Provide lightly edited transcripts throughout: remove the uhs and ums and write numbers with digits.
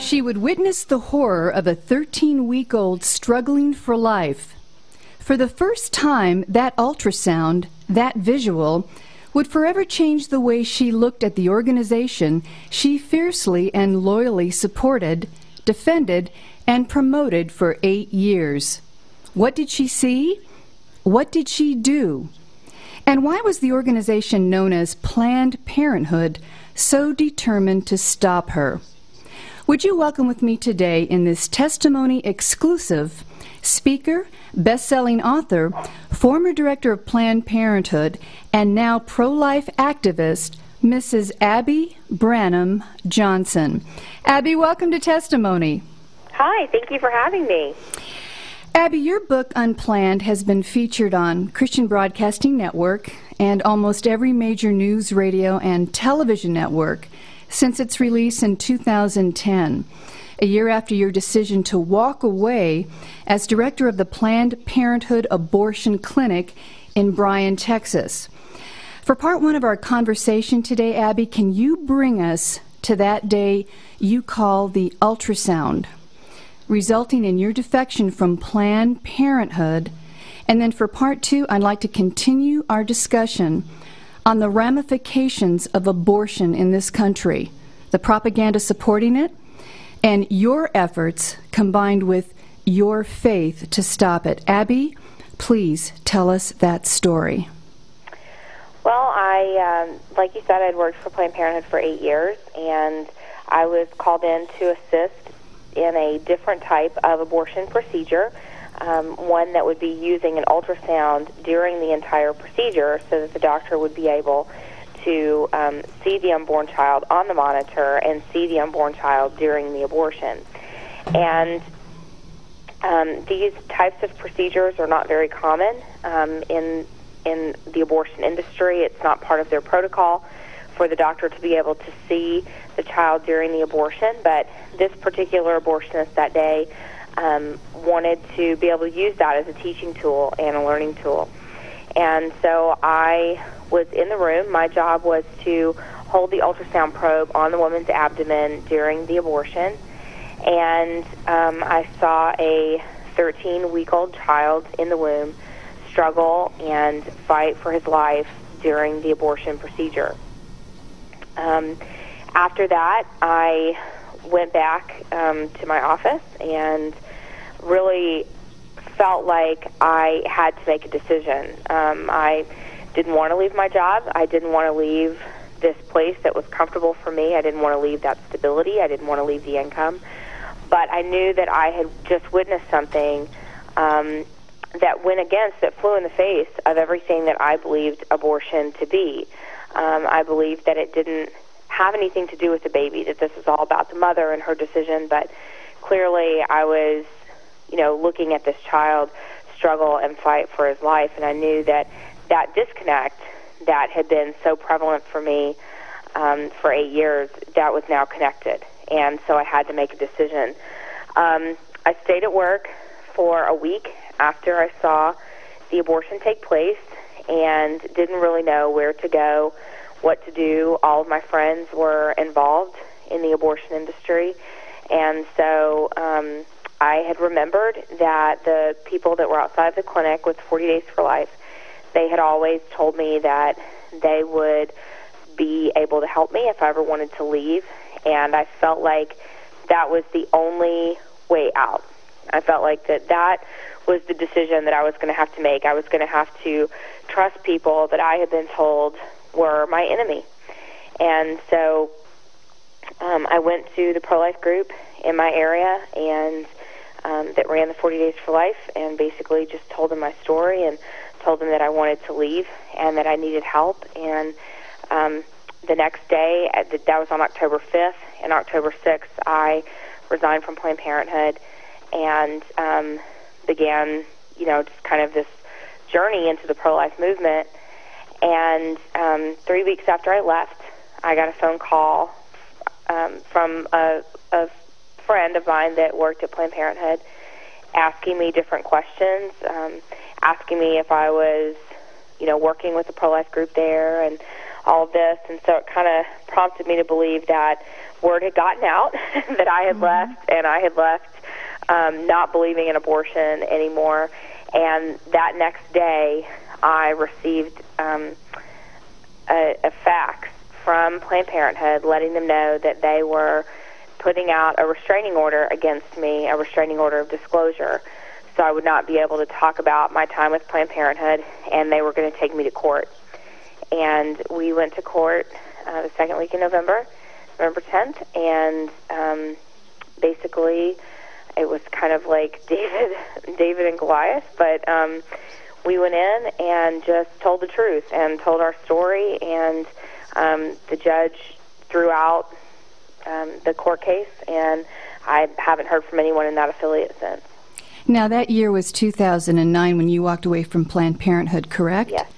She would witness the horror of a 13-week-old struggling for life. For the first time, that ultrasound, that visual, would forever change the way she looked at the organization she fiercely and loyally supported, defended, and promoted for 8 years. What did she see? What did she do? And why was the organization known as Planned Parenthood so determined to stop her? Would you welcome with me today in this testimony exclusive speaker, best-selling author, former director of Planned Parenthood, and now pro-life activist, Mrs. Abby Brannan Johnson. Abby, welcome to Testimony. Hi, thank you for having me. Abby, your book, Unplanned, has been featured on Christian Broadcasting Network and almost every major news, radio, and television network since its release in 2010, a year after your decision to walk away as director of the Planned Parenthood Abortion Clinic in Bryan, Texas. For part one of our conversation today, Abby, can you bring us to that day you call the ultrasound, resulting in your defection from Planned Parenthood? And then for part two, I'd like to continue our discussion on the ramifications of abortion in this country, the propaganda supporting it, and your efforts combined with your faith to stop it. Abby, please tell us that story. Well, I, like you said, I'd worked for Planned Parenthood for 8 years, and I was called in to assist in a different type of abortion procedure. One that would be using an ultrasound during the entire procedure so that the doctor would be able to see the unborn child on the monitor and see the unborn child during the abortion. And these types of procedures are not very common in the abortion industry. It's not part of their protocol for the doctor to be able to see the child during the abortion, but this particular abortionist that day wanted to be able to use that as a teaching tool and a learning tool. And so I was in the room. My job was to hold the ultrasound probe on the woman's abdomen during the abortion. And I saw a 13-week-old child in the womb struggle and fight for his life during the abortion procedure. After that, I went back to my office and really felt like I had to make a decision. I didn't want to leave my job. I didn't want to leave this place that was comfortable for me. I didn't want to leave that stability. I didn't want to leave the income. But I knew that I had just witnessed something that went against, that flew in the face of everything that I believed abortion to be. I believed that it didn't have anything to do with the baby, that this is all about the mother and her decision, but clearly I was, looking at this child struggle and fight for his life, and I knew that that disconnect that had been so prevalent for me for 8 years, that was now connected, and so I had to make a decision. I stayed at work for a week after I saw the abortion take place and didn't really know where to go, what to do. All of my friends were involved in the abortion industry, and so I had remembered that the people that were outside the clinic with 40 Days for Life, they had always told me that they would be able to help me if I ever wanted to leave, and I felt like that was the only way out. I felt like that was the decision that I was going to have to make. I was going to have to trust people that I had been told were my enemy. And so I went to the pro-life group in my area and that ran the 40 Days for Life, and basically just told them my story and told them that I wanted to leave and that I needed help. And the next day, that was on October 5th, and October 6th, I resigned from Planned Parenthood and began, you know, just kind of this journey into the pro-life movement. And 3 weeks after I left, I got a phone call from a friend of mine that worked at Planned Parenthood, asking me different questions, asking me if I was, you know, working with the pro-life group there and all of this. And so it kind of prompted me to believe that word had gotten out that I had left, and I had left not believing in abortion anymore. And that next day, I received a fax from Planned Parenthood letting them know that they were putting out a restraining order against me, a restraining order of disclosure, so I would not be able to talk about my time with Planned Parenthood, and they were going to take me to court. And we went to court the second week in November, November 10th, and basically it was kind of like David and Goliath, but we went in and just told the truth and told our story, and the judge threw out the court case, and I haven't heard from anyone in that affiliate since. Now, that year was 2009 when you walked away from Planned Parenthood, correct? Yes.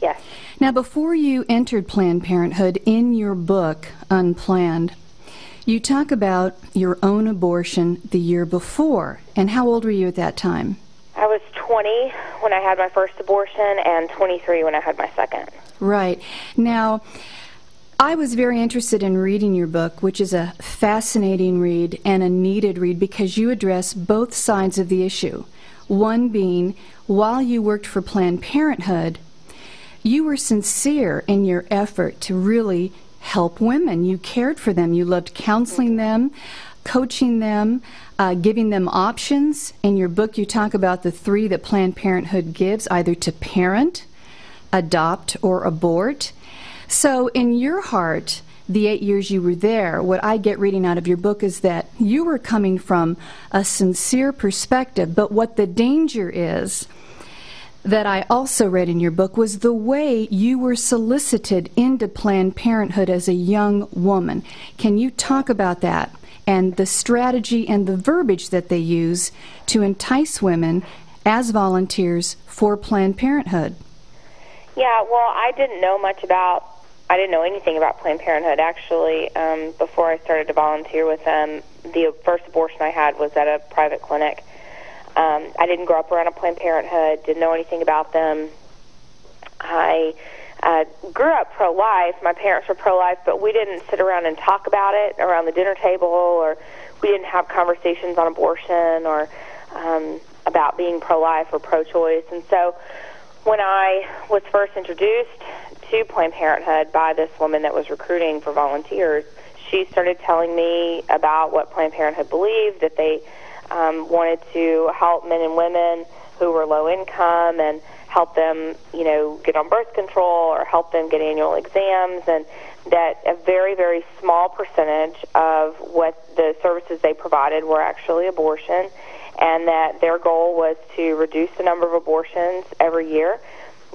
Yes. Now, before you entered Planned Parenthood, in your book, Unplanned, you talk about your own abortion the year before. And how old were you at that time? I was 20 when I had my first abortion and 23 when I had my second. Right. Now, I was very interested in reading your book, which is a fascinating read and a needed read because you address both sides of the issue. One being, while you worked for Planned Parenthood, you were sincere in your effort to really help women. You cared for them. You loved counseling them, coaching them, giving them options. In your book, you talk about the three that Planned Parenthood gives, either to parent, adopt, or abort. So in your heart, the 8 years you were there, what I get reading out of your book is that you were coming from a sincere perspective, but what the danger is that I also read in your book was the way you were solicited into Planned Parenthood as a young woman. Can you talk about that and the strategy and the verbiage that they use to entice women as volunteers for Planned Parenthood? Yeah, well, I didn't know anything about Planned Parenthood, actually, before I started to volunteer with them. The first abortion I had was at a private clinic. I didn't grow up around a Planned Parenthood, didn't know anything about them. I grew up pro-life. My parents were pro-life, but we didn't sit around and talk about it around the dinner table, or we didn't have conversations on abortion or about being pro-life or pro-choice. And so when I was first introduced to Planned Parenthood by this woman that was recruiting for volunteers, she started telling me about what Planned Parenthood believed, that they wanted to help men and women who were low income and help them, you know, get on birth control or help them get annual exams, and that a very, very small percentage of what the services they provided were actually abortion, and that their goal was to reduce the number of abortions every year,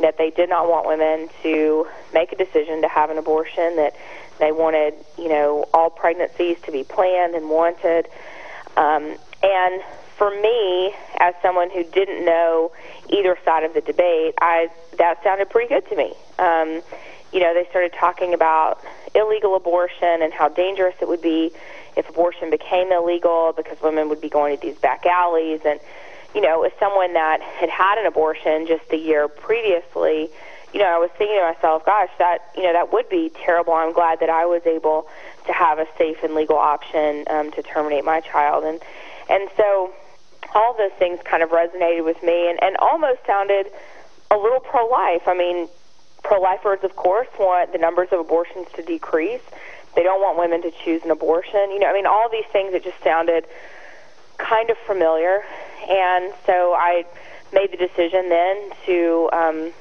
that they did not want women to make a decision to have an abortion, that they wanted, you know, all pregnancies to be planned and wanted. And for me, as someone who didn't know either side of the debate, that sounded pretty good to me. You know, they started talking about illegal abortion and how dangerous it would be if abortion became illegal, because women would be going to these back alleys. And, you know, as someone that had had an abortion just a year previously, you know, I was thinking to myself, gosh, that would be terrible. I'm glad that I was able to have a safe and legal option to terminate my child. And so all those things kind of resonated with me and almost sounded a little pro-life. I mean, pro-lifers, of course, want the numbers of abortions to decrease. They don't want women to choose an abortion. You know, I mean, all these things that just sounded kind of familiar. And so I made the decision then to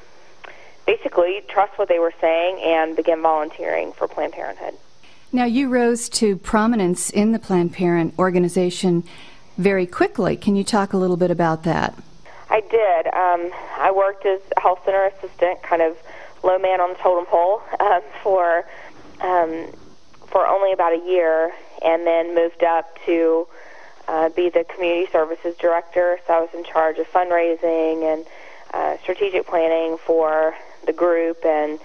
basically trust what they were saying and begin volunteering for Planned Parenthood. Now, you rose to prominence in the Planned Parenthood organization very quickly. Can you talk a little bit about that? I did. I worked as a health center assistant, kind of low man on the totem pole, for only about a year, and then moved up to be the community services director, so I was in charge of fundraising and strategic planning for the group and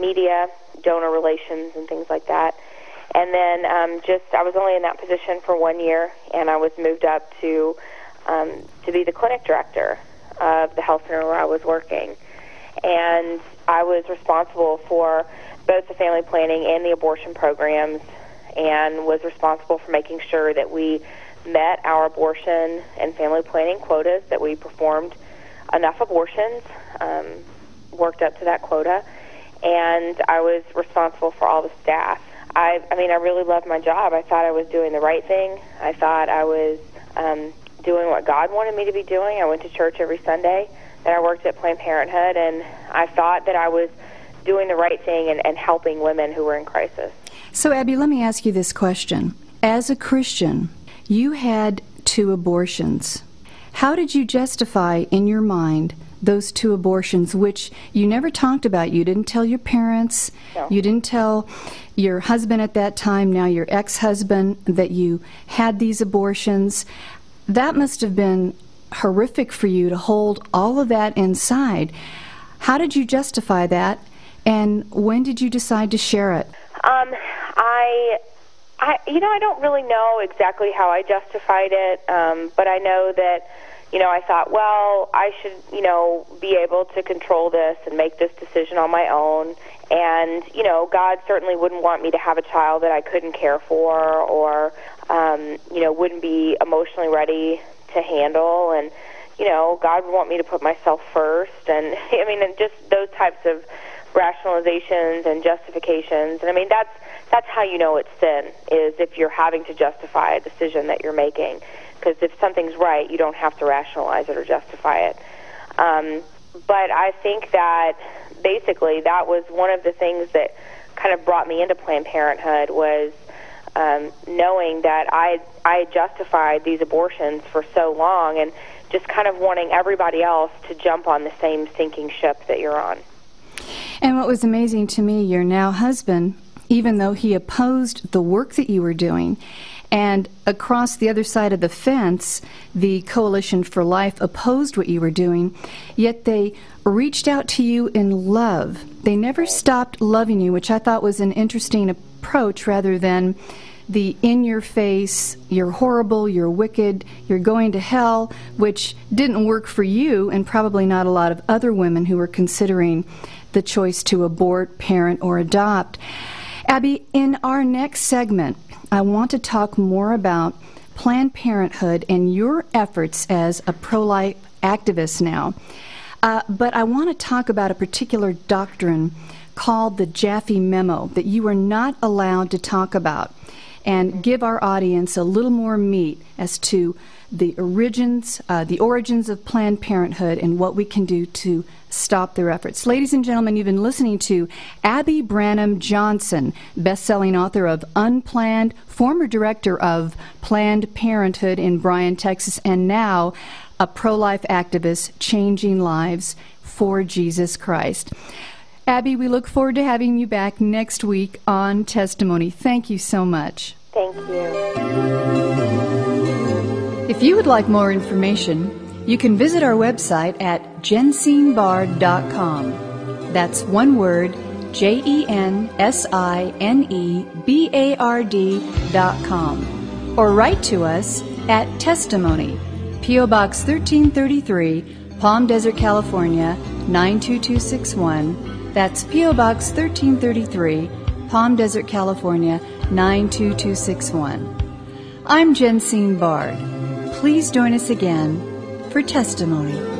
media, donor relations, and things like that. And then I was only in that position for 1 year, and I was moved up to be the clinic director of the health center where I was working. And I was responsible for both the family planning and the abortion programs, and was responsible for making sure that we met our abortion and family planning quotas, that we performed enough abortions, worked up to that quota, and I was responsible for all the staff. I mean, I really loved my job. I thought I was doing the right thing. I thought I was doing what God wanted me to be doing. I went to church every Sunday, and I worked at Planned Parenthood, and I thought that I was doing the right thing and helping women who were in crisis. So, Abby, let me ask you this question. As a Christian, you had 2 abortions. How did you justify in your mind those 2 abortions, which you never talked about? You didn't tell your parents. No. You didn't tell your husband at that time, now your ex-husband, that you had these abortions. That must have been horrific for you to hold all of that inside. How did you justify that, and when did you decide to share it? I don't really know exactly how I justified it, but I know that, you know, I thought, well, I should, you know, be able to control this and make this decision on my own. And, you know, God certainly wouldn't want me to have a child that I couldn't care for, or, you know, wouldn't be emotionally ready to handle. And, you know, God would want me to put myself first. And, I mean, and just those types of rationalizations and justifications. And, I mean, that's how you know it's sin, is if you're having to justify a decision that you're making. Because if something's right, you don't have to rationalize it or justify it. But I think that basically that was one of the things that kind of brought me into Planned Parenthood, was knowing that I justified these abortions for so long, and just kind of wanting everybody else to jump on the same sinking ship that you're on. And what was amazing to me, your now husband, even though he opposed the work that you were doing, and across the other side of the fence, the Coalition for Life opposed what you were doing, yet they reached out to you in love. They never stopped loving you, which I thought was an interesting approach, rather than the in-your-face, you're horrible, you're wicked, you're going to hell, which didn't work for you and probably not a lot of other women who were considering the choice to abort, parent, or adopt. Abby, in our next segment, I want to talk more about Planned Parenthood and your efforts as a pro-life activist now. But I want to talk about a particular doctrine called the Jaffe Memo that you are not allowed to talk about, and give our audience a little more meat as to the origins of Planned Parenthood and what we can do to stop their efforts. Ladies and gentlemen, you've been listening to Abby Brannan Johnson, best-selling author of Unplanned, former director of Planned Parenthood in Bryan, Texas, and now a pro-life activist changing lives for Jesus Christ. Abby, we look forward to having you back next week on Testimony. Thank you so much. Thank you. If you would like more information, you can visit our website at jensenbard.com. That's one word, JensenBard.com. Or write to us at Testimony, P.O. Box 1333, Palm Desert, California, 92261. That's P.O. Box 1333, Palm Desert, California, 92261. I'm Jensen Bard. Please join us again for Testimony.